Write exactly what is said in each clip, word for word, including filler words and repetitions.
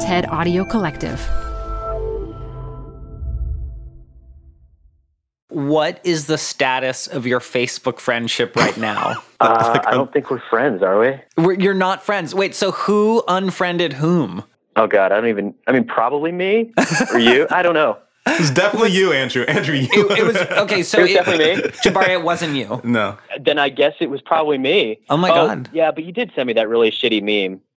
TED Audio Collective. What is the status of your Facebook friendship right now? uh, like, I don't think we're friends, are we? We're, you're not friends. Wait, so who unfriended whom? Oh, God, I don't even... I mean, probably me or you. I don't know. It was definitely it was, you, Andrew. Andrew, you. It, it was... Okay, so... It was it, definitely me? Jabari, it wasn't you. No. Then I guess it was probably me. Oh, my oh, God. Yeah, but you did send me that really shitty meme.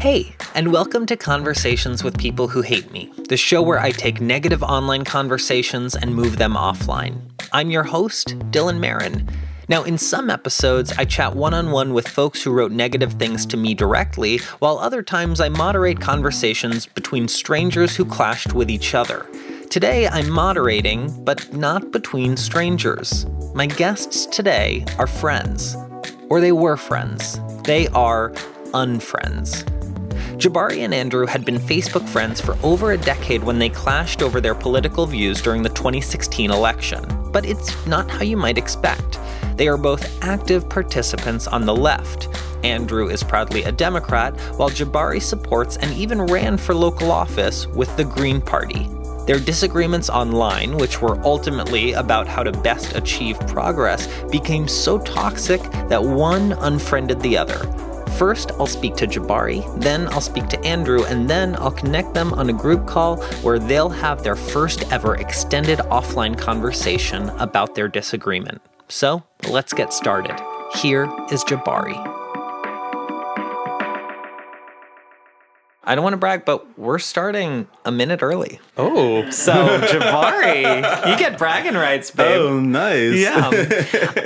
Hey, and welcome to Conversations with People Who Hate Me, the show where I take negative online conversations and move them offline. I'm your host, Dylan Marron. Now, in some episodes, I chat one-on-one with folks who wrote negative things to me directly, while other times I moderate conversations between strangers who clashed with each other. Today, I'm moderating, but not between strangers. My guests today are friends. Or they were friends. They are unfriends. Jabari and Andrew had been Facebook friends for over a decade when they clashed over their political views during the twenty sixteen election. But it's not how you might expect. They are both active participants on the left. Andrew is proudly a Democrat, while Jabari supports and even ran for local office with the Green Party. Their disagreements online, which were ultimately about how to best achieve progress, became so toxic that one unfriended the other. First, I'll speak to Jabari, then I'll speak to Andrew, and then I'll connect them on a group call where they'll have their first ever extended offline conversation about their disagreement. So, let's get started. Here is Jabari. I don't want to brag, but we're starting a minute early. Oh. So, Jabari, you get bragging rights, babe. Oh, nice. Yeah.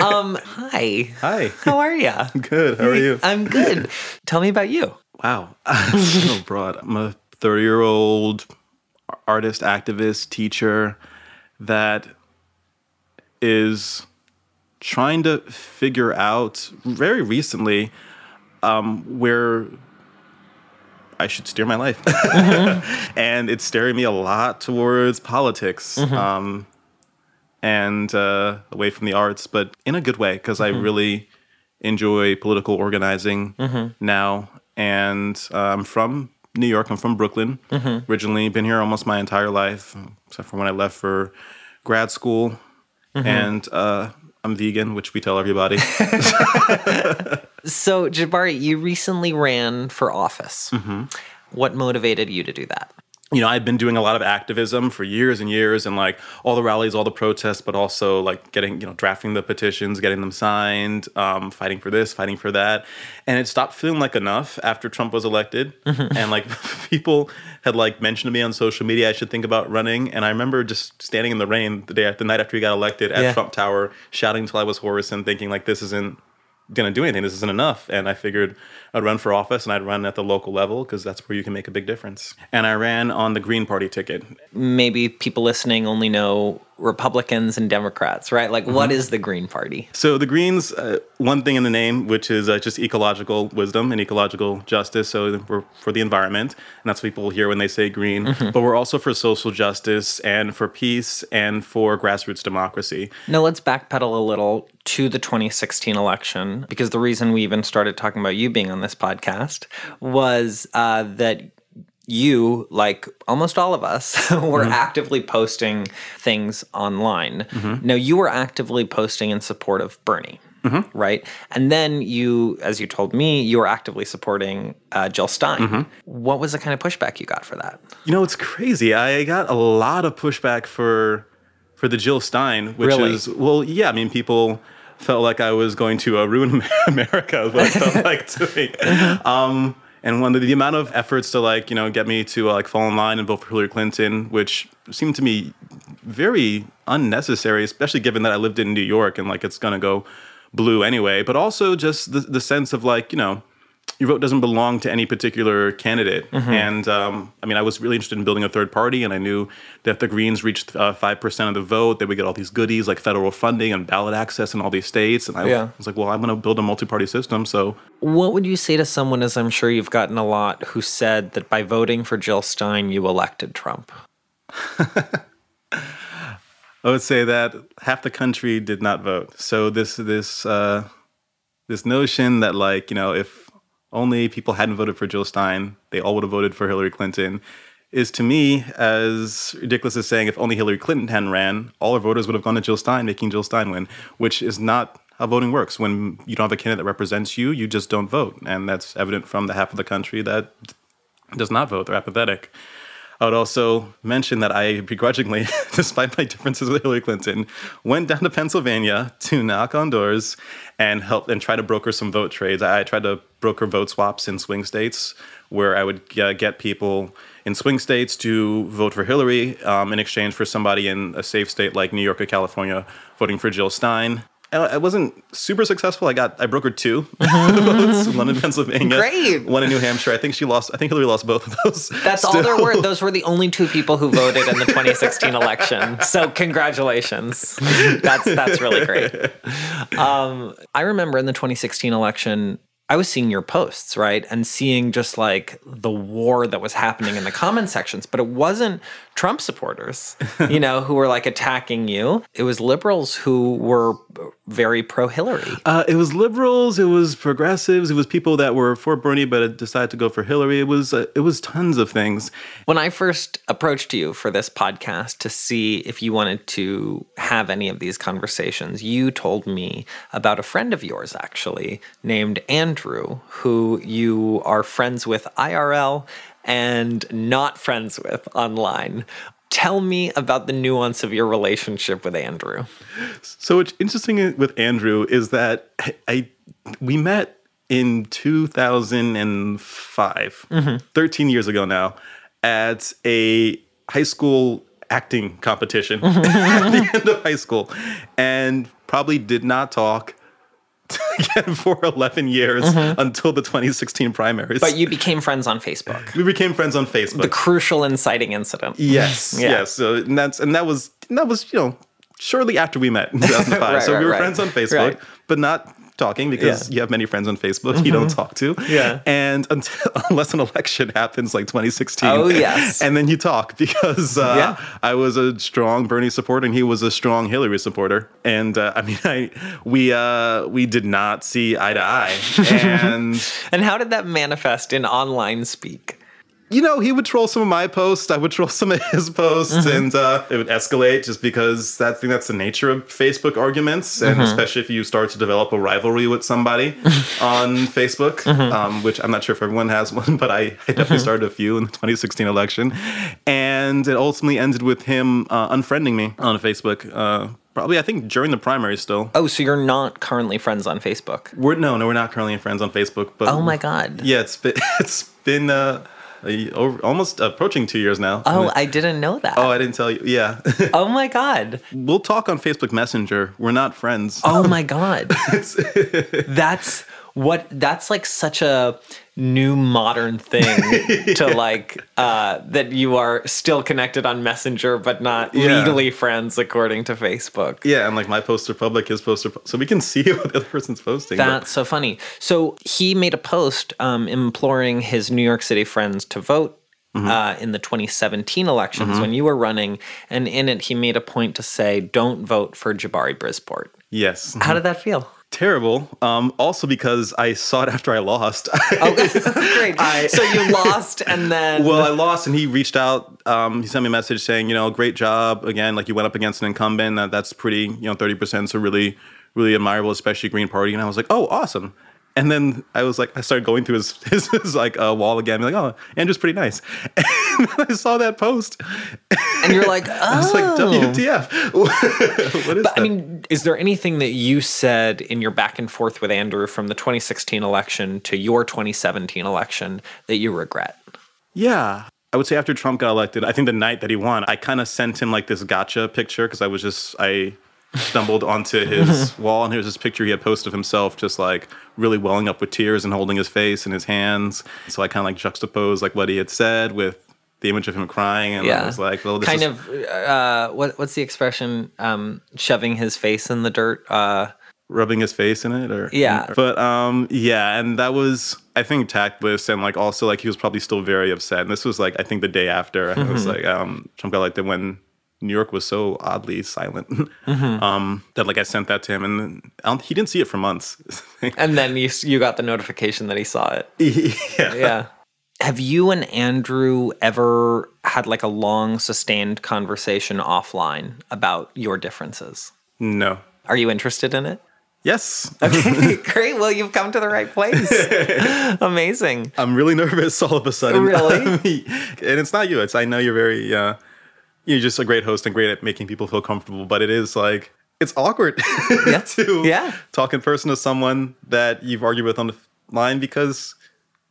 Um, hi. Hi. How are you? Good. How are you? I'm good. Tell me about you. Wow. I'm so broad. I'm a thirty-year-old artist, activist, teacher that is trying to figure out, very recently, um, where... I should steer my life. Mm-hmm. And it's steering me a lot towards politics, mm-hmm. um, and uh, away from the arts, but in a good way, because mm-hmm. I really enjoy political organizing mm-hmm. now. And uh, I'm from New York. I'm from Brooklyn. Mm-hmm. Originally, been here almost my entire life, except for when I left for grad school. Mm-hmm. And uh, I'm vegan, which we tell everybody. So, Jabari, you recently ran for office. Mm-hmm. What motivated you to do that? You know, I've been doing a lot of activism for years and years, and like all the rallies, all the protests, but also like getting, you know, drafting the petitions, getting them signed, um, fighting for this, fighting for that. And it stopped feeling like enough after Trump was elected. Mm-hmm. And like people had like mentioned to me on social media I should think about running. And I remember just standing in the rain the day after, the night after he got elected at yeah. Trump Tower, shouting till I was hoarse and thinking like this isn't going to do anything. This isn't enough. And I figured I'd run for office and I'd run at the local level because that's where you can make a big difference. And I ran on the Green Party ticket. Maybe people listening only know Republicans and Democrats, right? Like, mm-hmm. what is the Green Party? So the Greens, uh, one thing in the name, which is uh, just ecological wisdom and ecological justice. So we're for the environment, and that's what people hear when they say green. Mm-hmm. But we're also for social justice and for peace and for grassroots democracy. Now let's backpedal a little to the twenty sixteen election, because the reason we even started talking about you being on this podcast was uh, that you, like almost all of us, were mm-hmm. actively posting things online. Mm-hmm. Now, you were actively posting in support of Bernie, mm-hmm. right? And then you, as you told me, you were actively supporting uh, Jill Stein. Mm-hmm. What was the kind of pushback you got for that? You know, it's crazy. I got a lot of pushback for for the Jill Stein, which really? is, well, yeah, I mean, people felt like I was going to uh, ruin America, is what it felt like to me. Um, And one of the, the amount of efforts to like, you know, get me to uh, like fall in line and vote for Hillary Clinton, which seemed to me very unnecessary, especially given that I lived in New York and like it's going to go blue anyway. But also just the, the sense of like, you know, your vote doesn't belong to any particular candidate. Mm-hmm. And um, I mean, I was really interested in building a third party, and I knew that if the Greens reached uh, five percent of the vote, they would get all these goodies like federal funding and ballot access in all these states. And I yeah. was like, well, I'm going to build a multi-party system, so. What would you say to someone, as I'm sure you've gotten a lot, who said that by voting for Jill Stein, you elected Trump? I would say that half the country did not vote. So this, this, uh, this notion that like, you know, if only people hadn't voted for Jill Stein, they all would have voted for Hillary Clinton, is to me as ridiculous as saying if only Hillary Clinton hadn't ran, all our voters would have gone to Jill Stein, making Jill Stein win, which is not how voting works. When you don't have a candidate that represents you, you just don't vote. And that's evident from the half of the country that does not vote. They're apathetic. I would also mention that I begrudgingly, despite my differences with Hillary Clinton, went down to Pennsylvania to knock on doors and help and try to broker some vote trades. I tried to broker vote swaps in swing states where I would uh, get people in swing states to vote for Hillary um, in exchange for somebody in a safe state like New York or California voting for Jill Stein. I wasn't super successful. I got, I brokered two votes, one in Pennsylvania, Great. one in New Hampshire. I think she lost, I think Hillary lost both of those. That's still. all there were. Those were the only two people who voted in the twenty sixteen election. So congratulations. That's, that's really great. Um, I remember in the twenty sixteen election, I was seeing your posts, right? And seeing just like the war that was happening in the comment sections, but it wasn't Trump supporters, you know, who were like attacking you. It was liberals who were very pro-Hillary. Uh, it was liberals, it was progressives, it was people that were for Bernie but decided to go for Hillary. It was uh, it was tons of things. When I first approached you for this podcast to see if you wanted to have any of these conversations, you told me about a friend of yours actually named Andrew. Andrew, who you are friends with I R L and not friends with online. Tell me about the nuance of your relationship with Andrew. So what's interesting with Andrew is that I, I we met in two thousand five, mm-hmm. thirteen years ago now, at a high school acting competition mm-hmm. at the end of high school, and probably did not talk for eleven years mm-hmm. until the twenty sixteen primaries. But you became friends on Facebook. We became friends on Facebook. The crucial inciting incident. Yes, yeah. yes. So and that's and that was and that was you know shortly after we met in two thousand five. right, so we were right, friends right. on Facebook, right. but not talking because yeah. you have many friends on Facebook mm-hmm. you don't talk to. Yeah. And until, unless an election happens like twenty sixteen. Oh, yes. And then you talk because uh, yeah. I was a strong Bernie supporter and he was a strong Hillary supporter. And uh, I mean, I we uh, we did not see eye to eye. And and how did that manifest in online speak? You know, he would troll some of my posts. I would troll some of his posts, mm-hmm. and uh, it would escalate just because that, I think that's the nature of Facebook arguments, and mm-hmm. especially if you start to develop a rivalry with somebody on Facebook, mm-hmm. um, which I'm not sure if everyone has one, but I, I definitely mm-hmm. started a few in the twenty sixteen election, and it ultimately ended with him uh, unfriending me on Facebook. Uh, Probably, I think, during the primaries still. Oh, so you're not currently friends on Facebook? We're No, no, we're not currently friends on Facebook. But oh, my God. Yeah, it's been... It's been uh, almost approaching two years now. Oh, I didn't know that. Oh, I didn't tell you. Yeah. Oh, my God. We'll talk on Facebook Messenger. We're not friends. Oh, my God. That's what, that's like such a new modern thing to yeah. like, uh, that you are still connected on Messenger, but not yeah. legally friends according to Facebook. Yeah. And like my posts are public, his posts are public. So we can see what the other person's posting. That's but. so funny. So he made a post um, imploring his New York City friends to vote mm-hmm. uh, in the twenty seventeen elections mm-hmm. when you were running. And in it, he made a point to say, don't vote for Jabari Brisport. Yes. Mm-hmm. How did that feel? Terrible. Um, also because I saw it after I lost. Okay, great. I, so you lost and then... Well, I lost and he reached out. Um, he sent me a message saying, you know, great job. Again, like you went up against an incumbent. That, that's pretty, you know, thirty percent. So really, really admirable, especially Green Party. And I was like, oh, awesome. And then I was like, I started going through his his, his like uh, wall again. I'm like, oh, Andrew's pretty nice. And I saw that post. And you're like, oh. I was like, W T F. What is but, that? I mean, is there anything that you said in your back and forth with Andrew from the twenty sixteen election to your twenty seventeen election that you regret? Yeah. I would say after Trump got elected, I think the night that he won, I kind of sent him like this gotcha picture because I was just, I... stumbled onto his wall, and here's this picture he had posted of himself just like really welling up with tears and holding his face in his hands. So I kind of like juxtaposed like what he had said with the image of him crying, and yeah. I was like, well, this kind is... of uh, what what's the expression? Um, shoving his face in the dirt, uh, rubbing his face in it, or yeah. But um, yeah, and that was, I think, tactless, and like also like he was probably still very upset. And this was like, I think, the day after. Mm-hmm. I was like, um, Trump got elected when New York was so oddly silent mm-hmm. um, that like I sent that to him, and then I don't, he didn't see it for months. And then you you got the notification that he saw it. Yeah. Yeah. Have you and Andrew ever had like a long sustained conversation offline about your differences? No. Are you interested in it? Yes. Okay, great. Well, you've come to the right place. Amazing. I'm really nervous all of a sudden. Really? And it's not you. It's I know you're very... Uh, You're just a great host and great at making people feel comfortable, but it is like, it's awkward yeah. to yeah. talk in person to someone that you've argued with online, because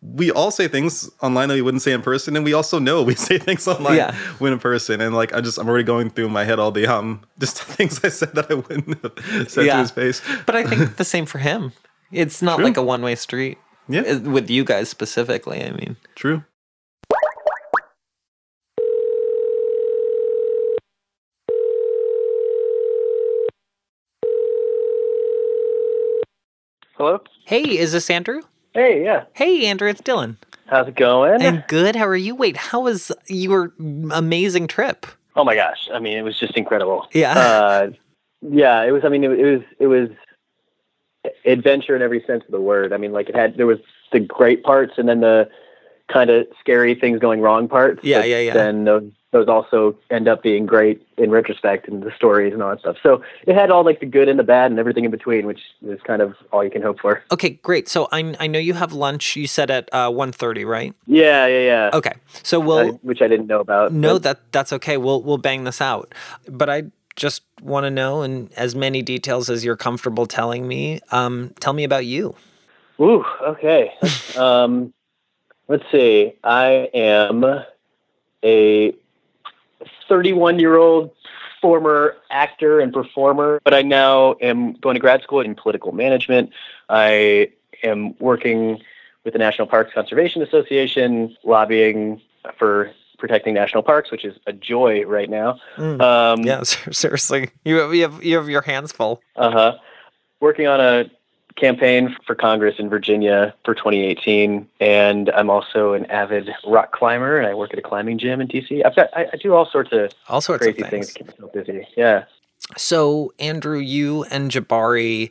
we all say things online that we wouldn't say in person, and we also know we say things online yeah. when in person. And like, I just, I'm already going through in my head all the um just things I said that I wouldn't have said yeah. to his face. But I think the same for him. It's not True. Like a one-way street. Yeah. With you guys specifically, I mean. True. Hello? Hey, is this Andrew? Hey, yeah. Hey, Andrew, it's Dylan. How's it going? I'm good. How are you? Wait, how was your amazing trip? Oh, my gosh. I mean, it was just incredible. Yeah. Uh, yeah, it was, I mean, it, it was, it was adventure in every sense of the word. I mean, like, it had, there was the great parts and then the kind of scary things going wrong parts. Yeah, yeah, yeah. Then those, those also end up being great in retrospect, and the stories and all that stuff. So it had all like the good and the bad and everything in between, which is kind of all you can hope for. Okay, great. So I I know you have lunch, you said at uh, one thirty, right? Yeah, yeah, yeah. Okay, so we'll... I, which I didn't know about. No, but. that that's okay. We'll we'll bang this out. But I just want to know, in as many details as you're comfortable telling me, um, tell me about you. Ooh, okay. um, let's see. I am a... thirty-one-year-old former actor and performer, but I now am going to grad school in political management. I am working with the National Parks Conservation Association, lobbying for protecting national parks, which is a joy right now. Mm. Um, yeah, seriously. You have, you have, you have your hands full. Uh-huh. Working on a campaign for Congress in Virginia for twenty eighteen, and I'm also an avid rock climber, and I work at a climbing gym in D C. I've got I, I do all sorts of all sorts crazy of things. things to keep myself busy. Yeah. So Andrew, you and Jabari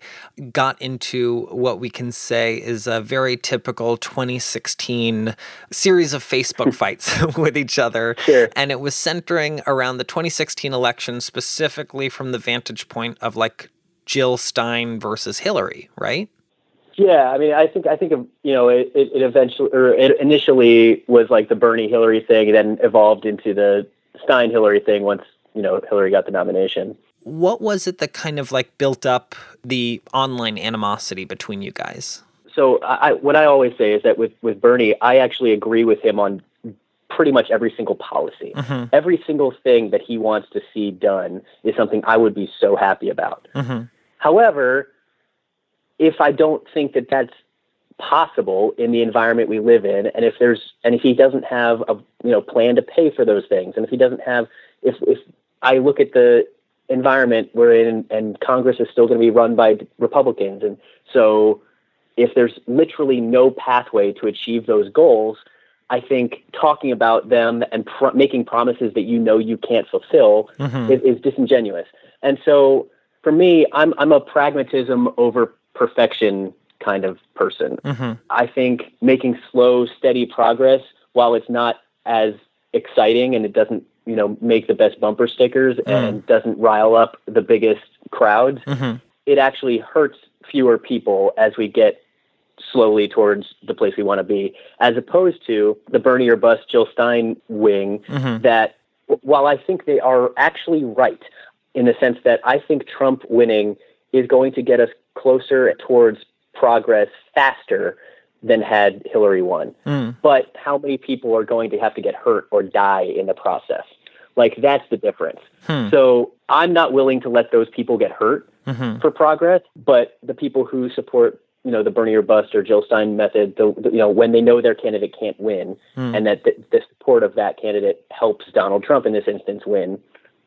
got into what we can say is a very typical twenty sixteen series of Facebook fights with each other. Sure. And it was centering around the twenty sixteen election, specifically from the vantage point of like Jill Stein versus Hillary, right? Yeah, I mean, I think I think you know it. It eventually, or it initially, was like the Bernie Hillary thing, then evolved into the Stein Hillary thing once you know Hillary got the nomination. What was it that kind of like built up the online animosity between you guys? So, I, what I always say is that with with Bernie, I actually agree with him on pretty much every single policy. Mm-hmm. Every single thing that he wants to see done is something I would be so happy about. Mm-hmm. However, if I don't think that that's possible in the environment we live in, and if there's, and if he doesn't have a you know plan to pay for those things, and if he doesn't have, if, if I look at the environment we're in, and Congress is still going to be run by Republicans, and so if there's literally no pathway to achieve those goals, I think talking about them and pr- making promises that you know you can't fulfill mm-hmm. is, is disingenuous. And so for me, I'm I'm a pragmatism over perfection kind of person. Mm-hmm. I think making slow, steady progress, while it's not as exciting and it doesn't, you know, make the best bumper stickers mm. and doesn't rile up the biggest crowds, mm-hmm. it actually hurts fewer people as we get slowly towards the place we want to be, as opposed to the Bernie or bust Jill Stein wing mm-hmm. that, while I think they are actually right in the sense that I think Trump winning is going to get us closer towards progress faster than had Hillary won. Mm. But how many people are going to have to get hurt or die in the process? Like, that's the difference. Hmm. So I'm not willing to let those people get hurt mm-hmm. for progress, but the people who support, you know, the Bernie or bust or Jill Stein method, the, the, you know, when they know their candidate can't win mm. and that the, the support of that candidate helps Donald Trump in this instance win,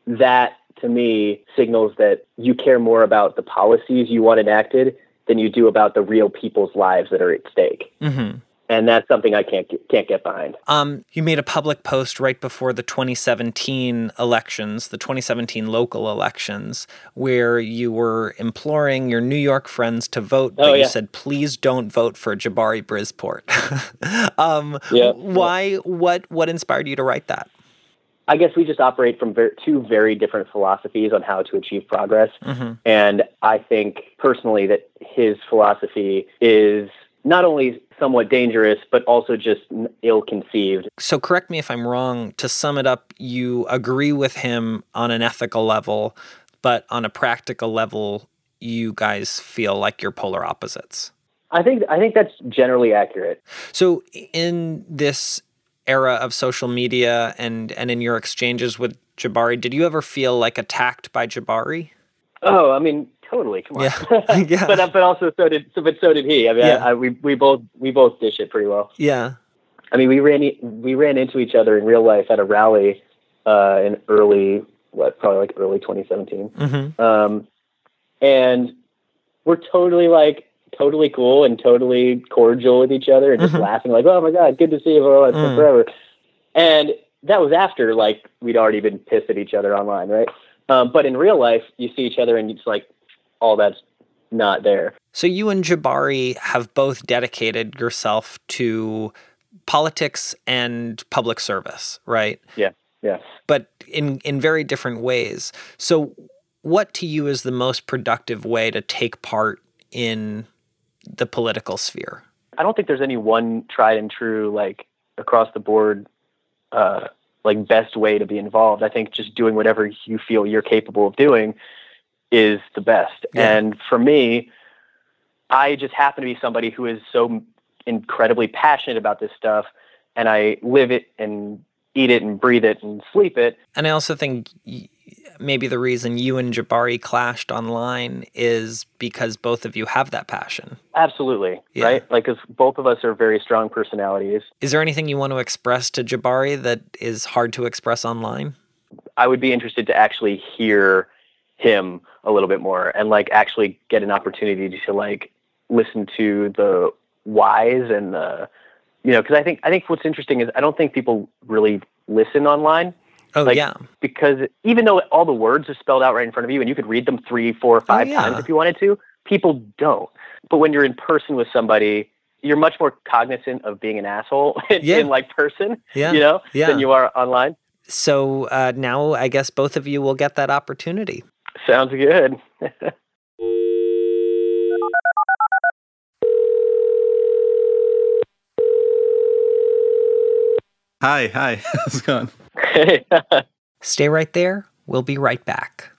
that to me signals that you care more about the policies you want enacted than you do about the real people's lives that are at stake. Mm-hmm. And that's something I can't get, can't get behind. Um, you made a public post right before the twenty seventeen elections, the twenty seventeen local elections, where you were imploring your New York friends to vote, oh, but yeah. you said, please don't vote for Jabari Brisport. um, yeah. Why? What? What inspired you to write that? I guess we just operate from ver- two very different philosophies on how to achieve progress. Mm-hmm. And I think personally that his philosophy is not only somewhat dangerous, but also just ill-conceived. So correct me if I'm wrong. To sum it up, you agree with him on an ethical level, but on a practical level, you guys feel like you're polar opposites. I think I think that's generally accurate. So in this era of social media and, and in your exchanges with Jabari, did you ever feel like attacked by Jabari? Oh, I mean... Totally, come on. Yeah. yeah. But but also so did so, but so did he. I mean, yeah. I, I, we we both we both dish it pretty well. Yeah. I mean, we ran we ran into each other in real life at a rally uh, in early what probably like early twenty seventeen, mm-hmm. um, and we're totally like totally cool and totally cordial with each other and just mm-hmm. laughing like, oh my God, good to see you, blah, blah, blah, mm. forever. And that was after like we'd already been pissed at each other online, right? Um, but in real life, you see each other and it's like, all that's not there. So you and Jabari have both dedicated yourself to politics and public service, right? Yeah, yeah. But in, in very different ways. So what to you is the most productive way to take part in the political sphere? I don't think there's any one tried and true, like, across the board, uh, like, best way to be involved. I think just doing whatever you feel you're capable of doing is the best. Yeah. And for me, I just happen to be somebody who is so incredibly passionate about this stuff, and I live it and eat it and breathe it and sleep it. And I also think maybe the reason you and Jabari clashed online is because both of you have that passion. Absolutely. Yeah. Right? Like, because both of us are very strong personalities. Is there anything you want to express to Jabari that is hard to express online? I would be interested to actually hear him a little bit more and like actually get an opportunity to like listen to the whys and the, you know, because I think I think what's interesting is I don't think people really listen online. Oh, like, yeah. Because even though all the words are spelled out right in front of you and you could read them three, four, five oh, yeah. times if you wanted to, people don't. But when you're in person with somebody, you're much more cognizant of being an asshole yeah. in like person, yeah. you know, yeah. than you are online. So uh, now I guess both of you will get that opportunity. Sounds good. Hi, hi. How's it going? Hey. Stay right there. We'll be right back.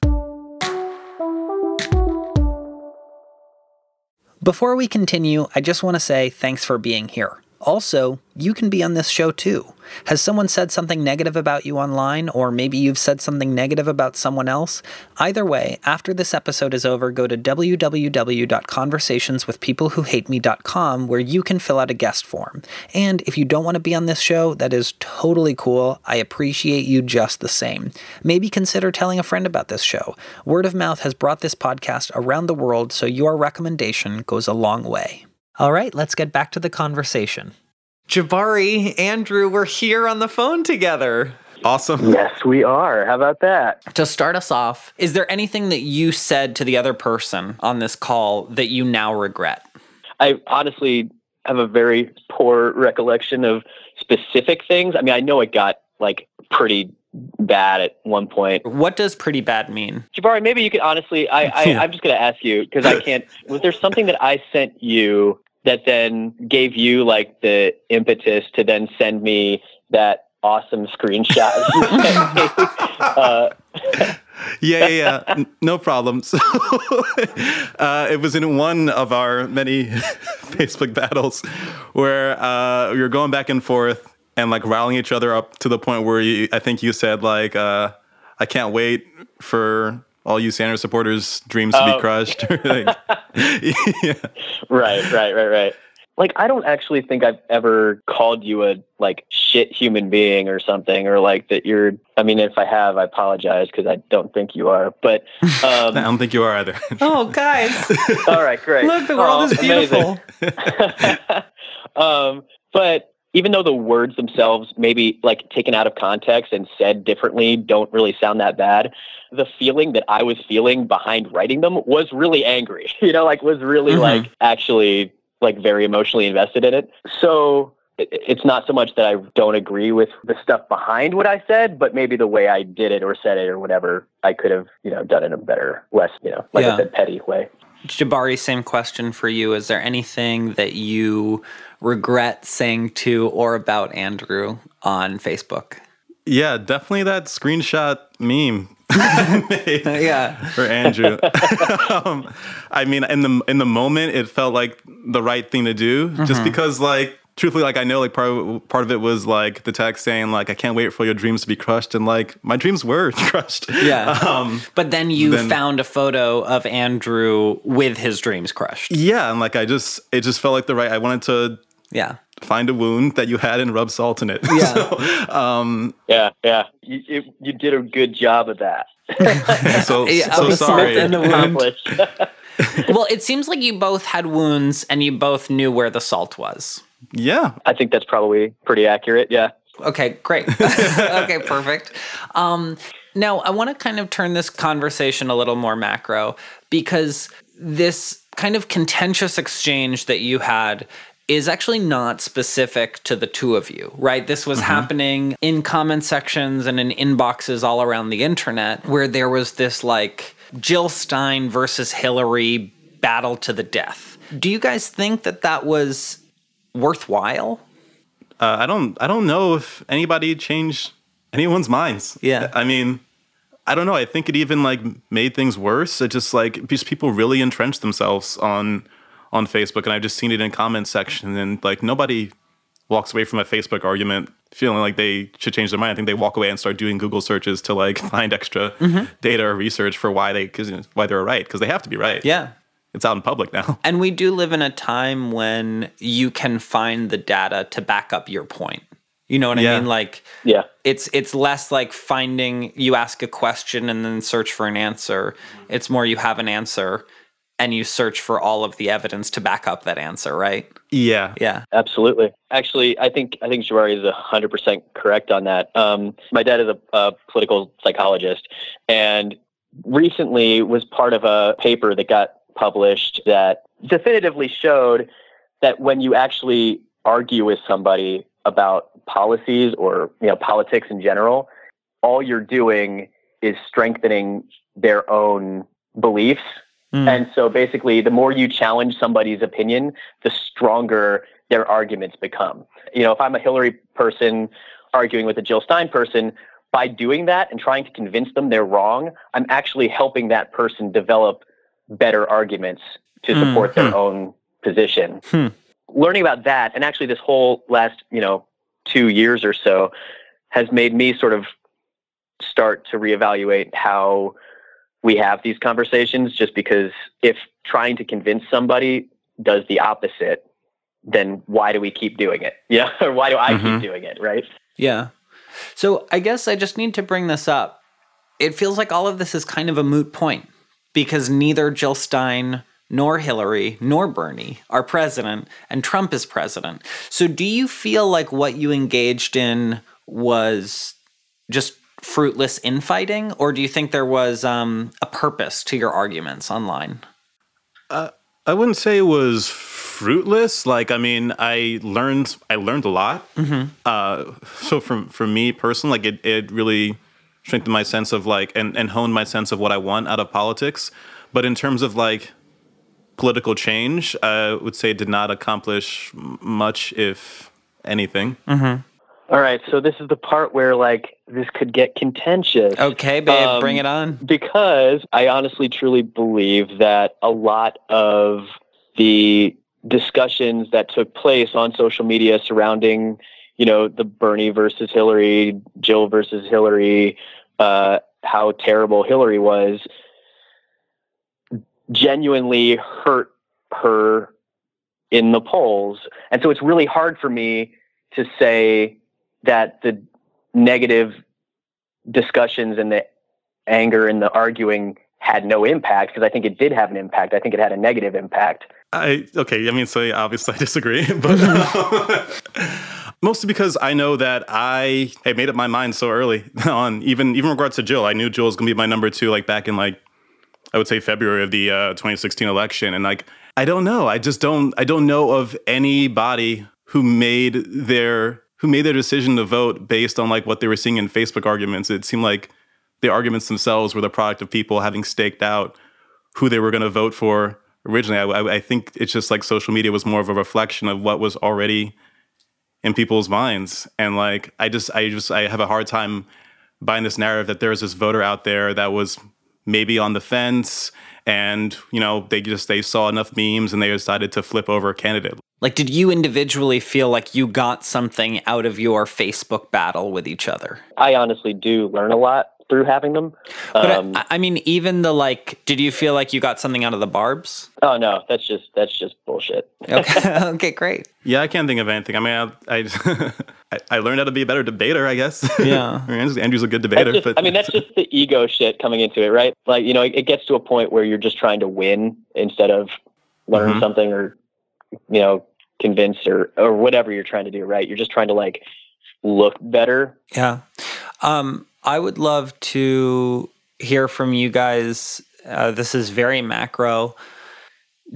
Before we continue, I just want to say thanks for being here. Also, you can be on this show too. Has someone said something negative about you online, or maybe you've said something negative about someone else? Either way, after this episode is over, go to w w w dot conversations with people who hate me dot com where you can fill out a guest form. And if you don't want to be on this show, that is totally cool. I appreciate you just the same. Maybe consider telling a friend about this show. Word of mouth has brought this podcast around the world, so your recommendation goes a long way. All right, let's get back to the conversation. Jabari, Andrew, we're here on the phone together. Awesome. Yes, we are. How about that? To start us off, is there anything that you said to the other person on this call that you now regret? I honestly have a very poor recollection of specific things. I mean, I know it got like pretty bad at one point. What does pretty bad mean? Jabari, maybe you could honestly, I, I, I'm just going to ask you because I can't. Was there something that I sent you that then gave you like the impetus to then send me that awesome screenshot. uh, yeah, yeah, yeah, no problem. So uh, it was in one of our many Facebook battles where uh, we were going back and forth and like riling each other up to the point where you, I think you said like, uh, I can't wait for all you Sanders supporters' dreams oh. to be crushed. Like, yeah. Right, right, right, right. Like, I don't actually think I've ever called you a, like, shit human being or something, or, like, that you're... I mean, if I have, I apologize, because I don't think you are, but... Um, I don't think you are either. Oh, guys. All right, great. Look, the world oh, is beautiful. um, but... even though the words themselves, maybe like taken out of context and said differently, don't really sound that bad, the feeling that I was feeling behind writing them was really angry, you know, like was really mm-hmm. like actually like very emotionally invested in it. So it, it's not so much that I don't agree with the stuff behind what I said, but maybe the way I did it or said it or whatever, I could have, you know, done it in a better, less, you know, like yeah. I said, petty way. Jabari, same question for you. Is there anything that you regret saying to or about Andrew on Facebook? Yeah, definitely that screenshot meme. Yeah, for Andrew. um, I mean, in the in the moment, it felt like the right thing to do, mm-hmm. just because, like, truthfully, like I know, like part of, part of it was like the text saying, like, I can't wait for your dreams to be crushed, and like my dreams were crushed. Yeah. Um, but then you then, found a photo of Andrew with his dreams crushed. Yeah, and like I just, it just felt like the right. I wanted to. Yeah. Find a wound that you had and rub salt in it. Yeah. So, um, yeah, yeah. You, it, you did a good job of that. so yeah, so sorry. And accomplished. Well, it seems like you both had wounds and you both knew where the salt was. Yeah. I think that's probably pretty accurate, yeah. Okay, great. Okay, perfect. Um, now, I want to kind of turn this conversation a little more macro, because this kind of contentious exchange that you had is actually not specific to the two of you, right? This was mm-hmm. happening in comment sections and in inboxes all around the internet, where there was this, like, Jill Stein versus Hillary battle to the death. Do you guys think that that was... worthwhile? Uh, I don't. I don't know if anybody changed anyone's minds. Yeah. I mean, I don't know. I think it even like made things worse. It just like just people really entrenched themselves on on Facebook, and I've just seen it in comment section. And like nobody walks away from a Facebook argument feeling like they should change their mind. I think they walk away and start doing Google searches to like find extra mm-hmm. data or research for why they 'cause, you know, why they're right, because they have to be right. Yeah. It's out in public now. And we do live in a time when you can find the data to back up your point. You know what yeah. I mean? Like, yeah. it's it's less like finding, you ask a question and then search for an answer. It's more you have an answer and you search for all of the evidence to back up that answer, right? Yeah. Yeah. Absolutely. Actually, I think I think Jabari is one hundred percent correct on that. Um, my dad is a, a political psychologist and recently was part of a paper that got published that definitively showed that when you actually argue with somebody about policies or, you know, politics in general, all you're doing is strengthening their own beliefs. Mm. And so basically, the more you challenge somebody's opinion, the stronger their arguments become. You know, if I'm a Hillary person arguing with a Jill Stein person, by doing that and trying to convince them they're wrong, I'm actually helping that person develop better arguments to support mm, their hmm. own position. Hmm. Learning about that, and actually this whole last, you know, two years or so has made me sort of start to reevaluate how we have these conversations, just because if trying to convince somebody does the opposite, then why do we keep doing it? Yeah. Or why do I mm-hmm. keep doing it? Right. Yeah. So I guess I just need to bring this up. It feels like all of this is kind of a moot point, because neither Jill Stein nor Hillary nor Bernie are president, and Trump is president. So do you feel like what you engaged in was just fruitless infighting, or do you think there was um, a purpose to your arguments online? Uh, I wouldn't say it was fruitless. Like, I mean, I learned I learned a lot. Mm-hmm. Uh, so for, for me personally, like it, it really... strengthen my sense of like, and, and hone my sense of what I want out of politics. But in terms of like political change, I would say did not accomplish much, if anything. Mm-hmm. All right, so this is the part where, like, this could get contentious. Okay, babe, um, bring it on. Because I honestly truly believe that a lot of the discussions that took place on social media surrounding, you know, the Bernie versus Hillary, Jill versus Hillary, uh, how terrible Hillary was, genuinely hurt her in the polls. And so it's really hard for me to say that the negative discussions and the anger and the arguing had no impact, because I think it did have an impact. I think it had a negative impact. I okay, I mean, so obviously I disagree, but uh, mostly because I know that I I made up my mind so early on, even even regards to Jill. I knew Jill was going to be my number two, like back in like I would say February of the uh, twenty sixteen election, and like I don't know, I just don't I don't know of anybody who made their who made their decision to vote based on like what they were seeing in Facebook arguments. It seemed like the arguments themselves were the product of people having staked out who they were going to vote for originally. I, I think it's just like social media was more of a reflection of what was already in people's minds. And like I just I just I have a hard time buying this narrative that there is this voter out there that was maybe on the fence, and you know they just they saw enough memes and they decided to flip over a candidate. Like, did you individually feel like you got something out of your Facebook battle with each other? I honestly do learn a lot through having them. But um, I, I mean, even the like, did you feel like you got something out of the barbs? Oh no, that's just that's just bullshit. Okay, okay, great. Yeah, I can't think of anything. I mean, I I, I, I learned how to be a better debater, I guess. Yeah, I mean, Andrew's a good debater. Just, but I mean, that's just the ego shit coming into it, right? Like, you know, it, it gets to a point where you're just trying to win instead of learn mm-hmm. something or, you know, convince or or whatever you're trying to do, right? You're just trying to like look better. Yeah. Um. I would love to hear from you guys. Uh, this is very macro.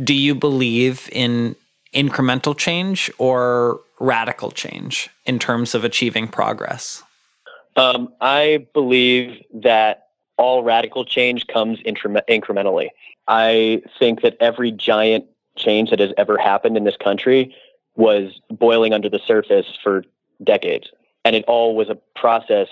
Do you believe in incremental change or radical change in terms of achieving progress? Um, I believe that all radical change comes intre- incrementally. I think that every giant change that has ever happened in this country was boiling under the surface for decades. And it all was a process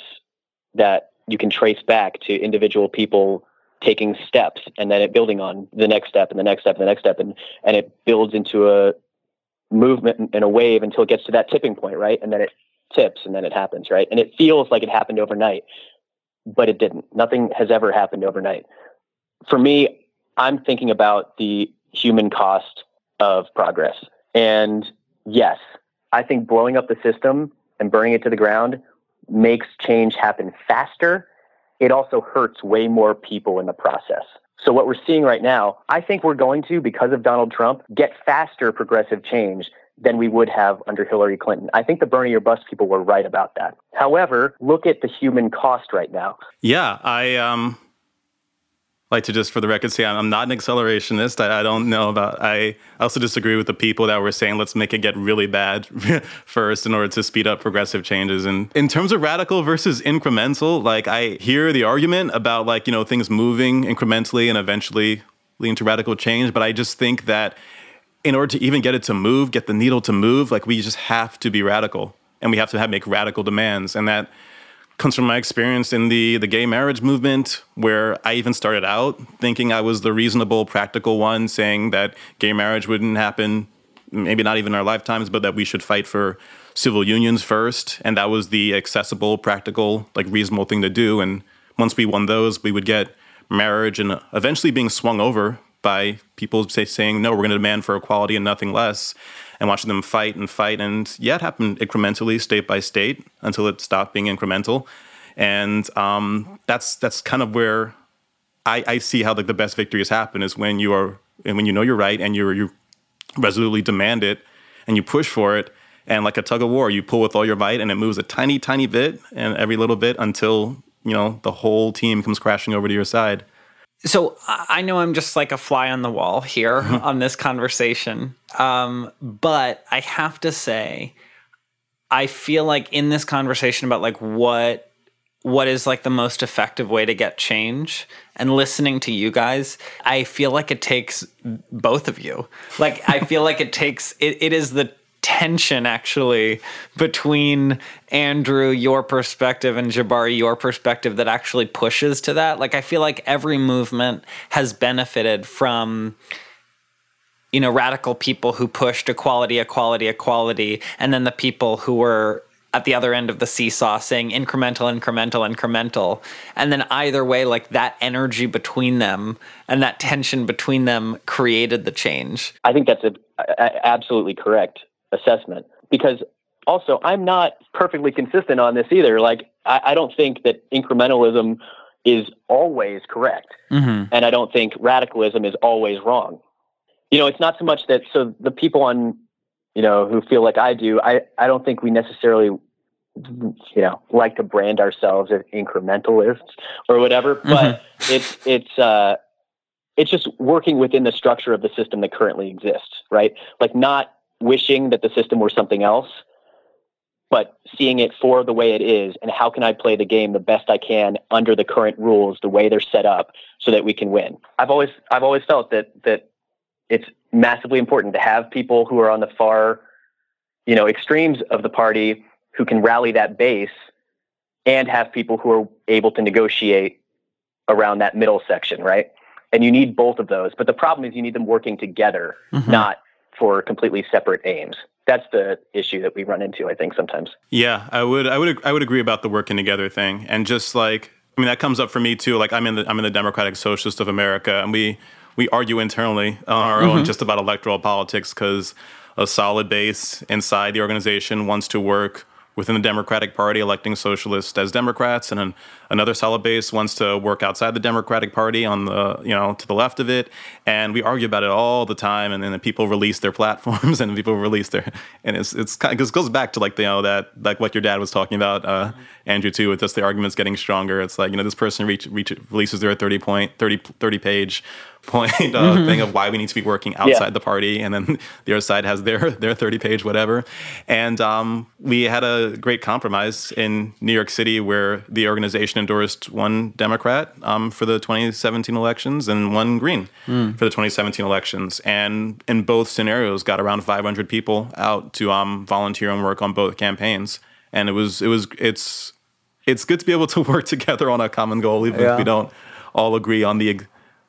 that you can trace back to individual people taking steps and then it building on the next step and the next step and the next step. And, and it builds into a movement and a wave until it gets to that tipping point, right? And then it tips and then it happens, right? And it feels like it happened overnight, but it didn't. Nothing has ever happened overnight. For me, I'm thinking about the human cost of progress. And yes, I think blowing up the system and burning it to the ground makes change happen faster. It also hurts way more people in the process. So what we're seeing right now, I think we're going to, because of Donald Trump, get faster progressive change than we would have under Hillary Clinton. I think the Bernie or Bust people were right about that. However, look at the human cost right now. Yeah, I um, like to just for the record say I'm not an accelerationist. I, I don't know about, I also disagree with the people that were saying let's make it get really bad first in order to speed up progressive changes. And in terms of radical versus incremental, like I hear the argument about like, you know, things moving incrementally and eventually leading to radical change. But I just think that in order to even get it to move, get the needle to move, like we just have to be radical and we have to have make radical demands. And that comes from my experience in the, the gay marriage movement, where I even started out thinking I was the reasonable, practical one saying that gay marriage wouldn't happen, maybe not even in our lifetimes, but that we should fight for civil unions first. And that was the accessible, practical, like reasonable thing to do. And once we won those, we would get marriage and eventually being swung over by people say, saying, no, we're going to demand for equality and nothing less, and watching them fight and fight. And yeah, it happened incrementally, state by state, until it stopped being incremental. And um, that's that's kind of where I, I see how like the best victories happen is when you are and when you know you're right and you you resolutely demand it and you push for it. And like a tug of war, you pull with all your might and it moves a tiny, tiny bit and every little bit until, you know, the whole team comes crashing over to your side. So I know I'm just like a fly on the wall here on this conversation, um, but I have to say, I feel like in this conversation about like what what is like the most effective way to get change. And listening to you guys, I feel like it takes both of you. Like, I feel like it takes, it, it is the tension actually between Andrew, your perspective, and Jabari, your perspective, that actually pushes to that. Like, I feel like every movement has benefited from, you know, radical people who pushed equality, equality, equality, and then the people who were at the other end of the seesaw saying incremental, incremental, incremental. And then either way, like, that energy between them and that tension between them created the change. I think that's a, a absolutely correct assessment, because also I'm not perfectly consistent on this either. Like, I, I don't think that incrementalism is always correct. Mm-hmm. And I don't think radicalism is always wrong. You know, it's not so much that, so the people on, you know, who feel like I do, I, I don't think we necessarily, you know, like to brand ourselves as incrementalists or whatever, but mm-hmm. it's, it's, uh, it's just working within the structure of the system that currently exists, right? Like, not wishing that the system were something else, but seeing it for the way it is, and how can I play the game the best I can under the current rules, the way they're set up, so that we can win. I've always, I've always felt that, that, it's massively important to have people who are on the far, you know, extremes of the party who can rally that base, and have people who are able to negotiate around that middle section, right? And you need both of those. But the problem is you need them working together, mm-hmm. not for completely separate aims. That's the issue that we run into, I think, sometimes. Yeah, I would I would I would agree about the working together thing. And just like, I mean, that comes up for me too. Like, I'm in the I'm in the Democratic Socialist of America, and we We argue internally on our mm-hmm. own just about electoral politics, because a solid base inside the organization wants to work within the Democratic Party, electing socialists as Democrats, and an, another solid base wants to work outside the Democratic Party on the, you know, to the left of it. And we argue about it all the time. And then the people release their platforms, and people release their, and it's it's kind of, it goes back to like, you know, that, like what your dad was talking about, uh, Andrew too, with just the arguments getting stronger. It's like, you know, this person reach, reach releases their thirty point, thirty, thirty page. point uh, mm-hmm. thing of why we need to be working outside yeah. the party, and then the other side has their their thirty page whatever. And um, we had a great compromise in New York City, where the organization endorsed one Democrat um, for the twenty seventeen elections and one Green mm. for the twenty seventeen elections, and in both scenarios got around five hundred people out to um, volunteer and work on both campaigns. And it was it was it's it's good to be able to work together on a common goal, even yeah. if we don't all agree on the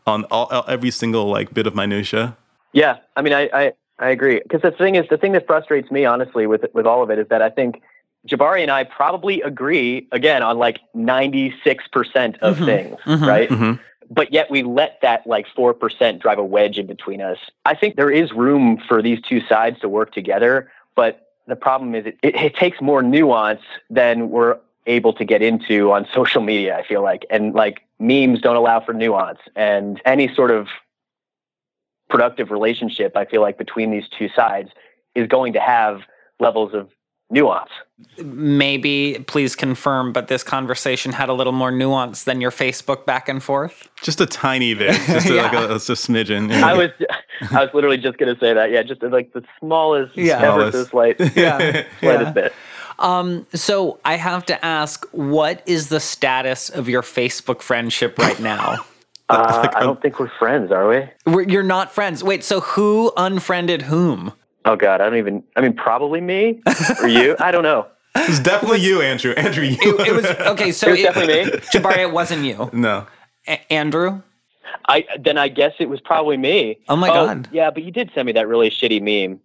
on all, every single like bit of minutia. Yeah, I mean, I I, I agree. Because the thing is, the thing that frustrates me, honestly, with with all of it, is that I think Jabari and I probably agree, again, on like ninety-six percent of mm-hmm. things, mm-hmm. right? Mm-hmm. But yet we let that like four percent drive a wedge in between us. I think there is room for these two sides to work together, but the problem is it, it, it takes more nuance than we're able to get into on social media, I feel like. And like, memes don't allow for nuance, and any sort of productive relationship, I feel like, between these two sides is going to have levels of nuance. Maybe, please confirm, but this conversation had a little more nuance than your Facebook back and forth? Just a tiny bit. Just a, yeah. like a, a smidgen. I was I was literally just going to say that. Yeah, just like the smallest, yeah. ever so slight, yeah. slightest yeah. bit. Um, so I have to ask, what is the status of your Facebook friendship right now? uh, I don't think we're friends, are we? We're, you're not friends. Wait, so who unfriended whom? Oh, God, I don't even, I mean, probably me or you. I don't know. It was definitely you, Andrew. Andrew, you. It, it was, okay, so it was it, definitely me. Jabari, it wasn't you. No. A- Andrew? I Then I guess it was probably me. Oh, my oh, God. Yeah, but you did send me that really shitty meme.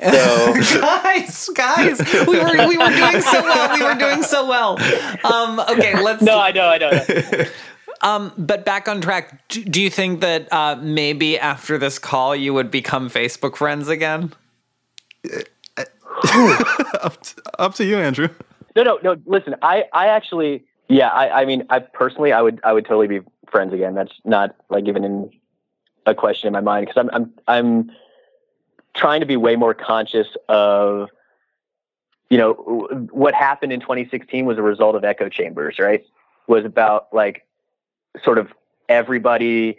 So guys, guys, we were we were doing so well. We were doing so well. Um, okay, let's. No, I know, I know. No. Um, but back on track. Do, do you think that uh, maybe after this call you would become Facebook friends again? up, to, up to you, Andrew. No, no, no. Listen, I, I actually, yeah, I, I mean, I personally, I would, I would totally be friends again. That's not like even in a question in my mind, because I'm, I'm, I'm. trying to be way more conscious of, you know, what happened in twenty sixteen was a result of echo chambers, right? Was about like sort of everybody,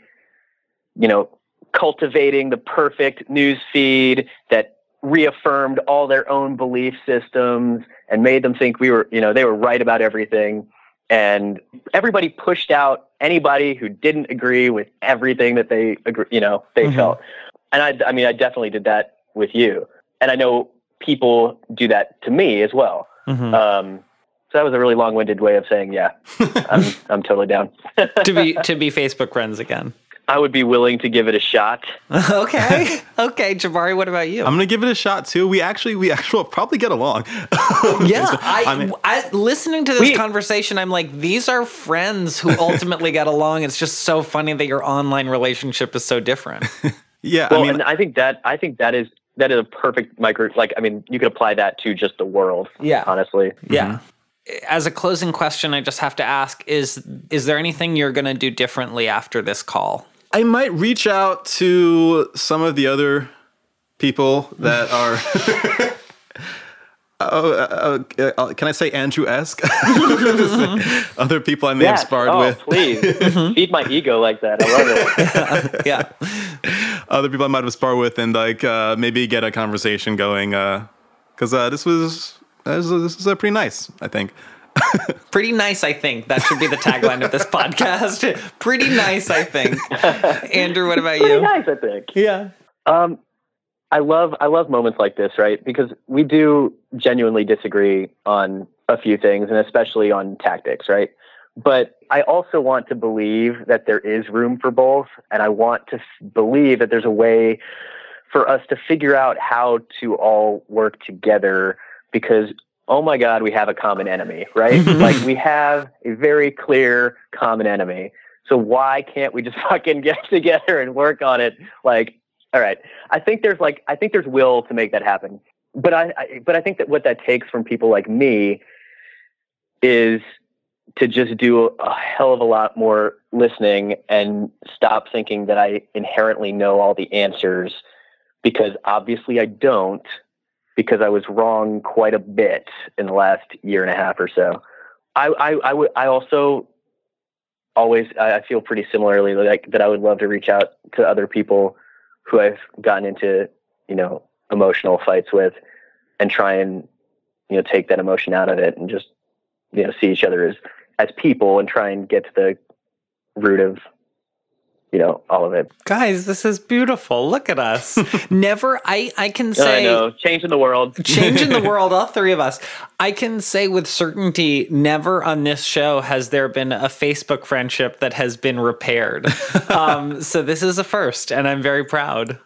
you know, cultivating the perfect news feed that reaffirmed all their own belief systems and made them think we were, you know, they were right about everything. And everybody pushed out anybody who didn't agree with everything that they, you know, they mm-hmm. felt. And I, I mean, I definitely did that with you. And I know people do that to me as well. Mm-hmm. Um, so that was a really long-winded way of saying, yeah, I'm, I'm totally down. to be to be Facebook friends again. I would be willing to give it a shot. Okay. Okay. Jabari, what about you? I'm going to give it a shot too. We actually, we actually probably get along. yeah. I, I, mean, I listening to this we, conversation, I'm like, these are friends who ultimately got along. It's just so funny that your online relationship is so different. yeah. Well, I mean, and I think that, I think that is, that is a perfect micro, like, I mean, you could apply that to just the world. Yeah. Honestly. Yeah. Mm-hmm. As a closing question, I just have to ask, is, is there anything you're going to do differently after this call? I might reach out to some of the other people that are, uh, uh, uh, can I say Andrew-esque? Other people I may yes. have sparred oh, with. Please. mm-hmm. Feed my ego like that. I love it. yeah. yeah. Other people I might have sparred with and like uh, maybe get a conversation going. Because uh, uh, this was, this was uh, pretty nice, I think. Pretty nice, I think. That should be the tagline of this podcast. Pretty nice, I think. Andrew, what about Pretty you? Pretty nice, I think. Yeah. Um, I love I love moments like this, right? Because we do genuinely disagree on a few things, and especially on tactics, right? But I also want to believe that there is room for both, and I want to f- believe that there's a way for us to figure out how to all work together, because oh my God, we have a common enemy, right? Like we have a very clear common enemy. So why can't we just fucking get together and work on it? Like, all right, I think there's like, I think there's will to make that happen. But I, I but I think that what that takes from people like me is to just do a hell of a lot more listening and stop thinking that I inherently know all the answers, because obviously I don't. Because I was wrong quite a bit in the last year and a half or so. I I, I, w- I also always, I feel pretty similarly like that I would love to reach out to other people who I've gotten into, you know, emotional fights with, and try and, you know, take that emotion out of it and just, you know, see each other as, as people and try and get to the root of, you know, all of it. Guys, this is beautiful. Look at us. Never, I, I can say... I know, change in the world. Change in the world, all three of us. I can say with certainty, never on this show has there been a Facebook friendship that has been repaired. um, so this is a first, and I'm very proud.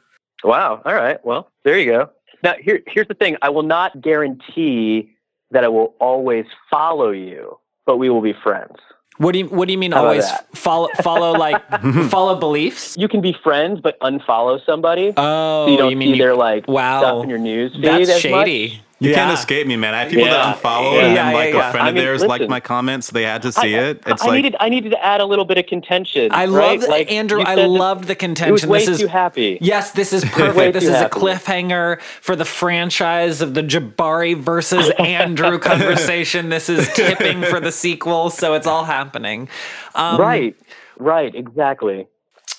Wow. All right. Well, there you go. Now, here, here's the thing. I will not guarantee that I will always follow you, but we will be friends. What do you What do you mean? How always follow follow like follow beliefs? You can be friends, but unfollow somebody. Oh, so you don't you mean see you, their like wow. stuff in your news feed. That's as shady. Much. You yeah. can't escape me, man. I have people yeah. that unfollow, yeah. and yeah, like yeah, yeah. a friend I mean, of theirs listen, liked my comments. So they had to see I, it. It's I like, needed I needed to add a little bit of contention. I right? love like, Andrew. I loved the contention. It was way this too is, happy. Yes, this is perfect. This is happy. A cliffhanger for the franchise of the Jabari versus Andrew conversation. This is tipping for the sequel, so it's all happening. Um, right. Right. Exactly.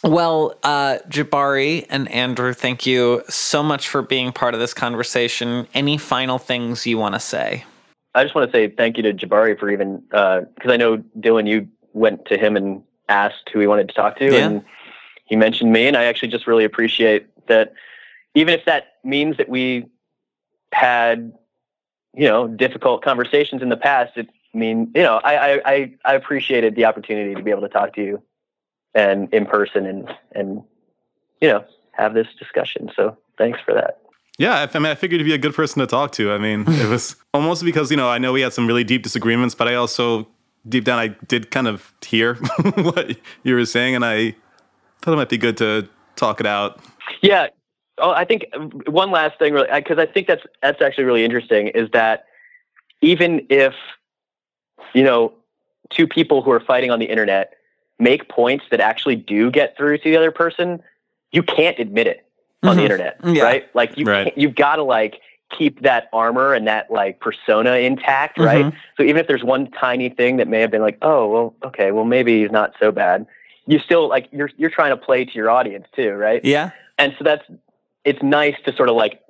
Well, uh, Jabari and Andrew, thank you so much for being part of this conversation. Any final things you want to say? I just want to say thank you to Jabari for even, because uh, I know, Dylan, you went to him and asked who he wanted to talk to, yeah. and he mentioned me, and I actually just really appreciate that, even if that means that we had, you know, difficult conversations in the past, it mean, you know, I, I, I appreciated the opportunity to be able to talk to you. And in person and, and, you know, have this discussion. So thanks for that. Yeah. I mean, I figured you'd be a good person to talk to. I mean, it was almost because, you know, I know we had some really deep disagreements, but I also deep down, I did kind of hear what you were saying, and I thought it might be good to talk it out. Yeah. Oh, I think one last thing really, because I think that's, that's actually really interesting, is that even if, you know, two people who are fighting on the internet make points that actually do get through to the other person, you can't admit it on mm-hmm. the internet, yeah. right? Like you, right. you've got to like keep that armor and that like persona intact, mm-hmm. right? So even if there's one tiny thing that may have been like, oh, well, okay, well maybe he's not so bad, you still like you're you're trying to play to your audience too, right? Yeah. And so that's it's nice to sort of like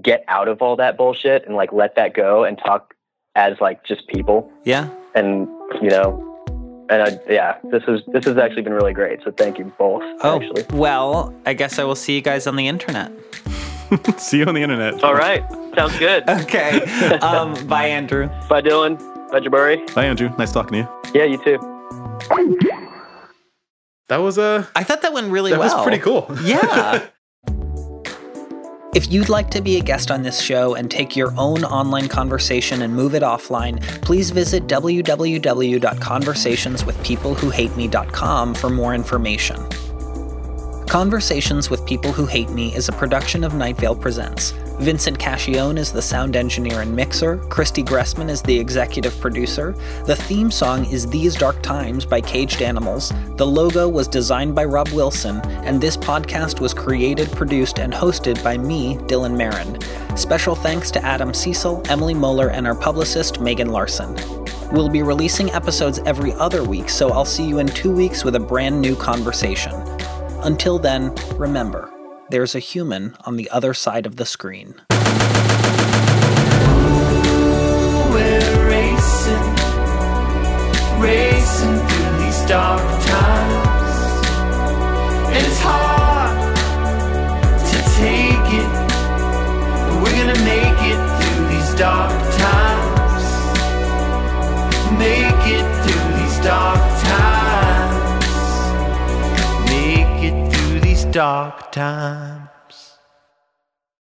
get out of all that bullshit and like let that go and talk as like just people. Yeah. and you know, and I, yeah, this is this has actually been really great. So thank you both. Oh, actually. Well, I guess I will see you guys on the internet. See you on the internet. All right, sounds good. Okay, um, bye, Andrew. Bye, Dylan. Bye, Jabari. Bye, Andrew. Nice talking to you. Yeah, you too. That was a. I thought that went really well. That was pretty cool. Yeah. If you'd like to be a guest on this show and take your own online conversation and move it offline, please visit w w w dot conversations with people who hate me dot com for more information. Conversations with People Who Hate Me is a production of Night Vale Presents. Vincent Cascione is the sound engineer and mixer. Christy Gressman is the executive producer. The theme song is These Dark Times by Caged Animals. The logo was designed by Rob Wilson, and this podcast was created, produced, and hosted by me, Dylan Marron. Special thanks to Adam Cecil, Emily Moeller, and our publicist, Megan Larson. We'll be releasing episodes every other week, so I'll see you in two weeks with a brand new conversation. Until then, remember, there's a human on the other side of the screen. We're racing, racing through these dark times. And it's hard to take it, but we're gonna make it through these dark times. Make it through these dark times. Dark time.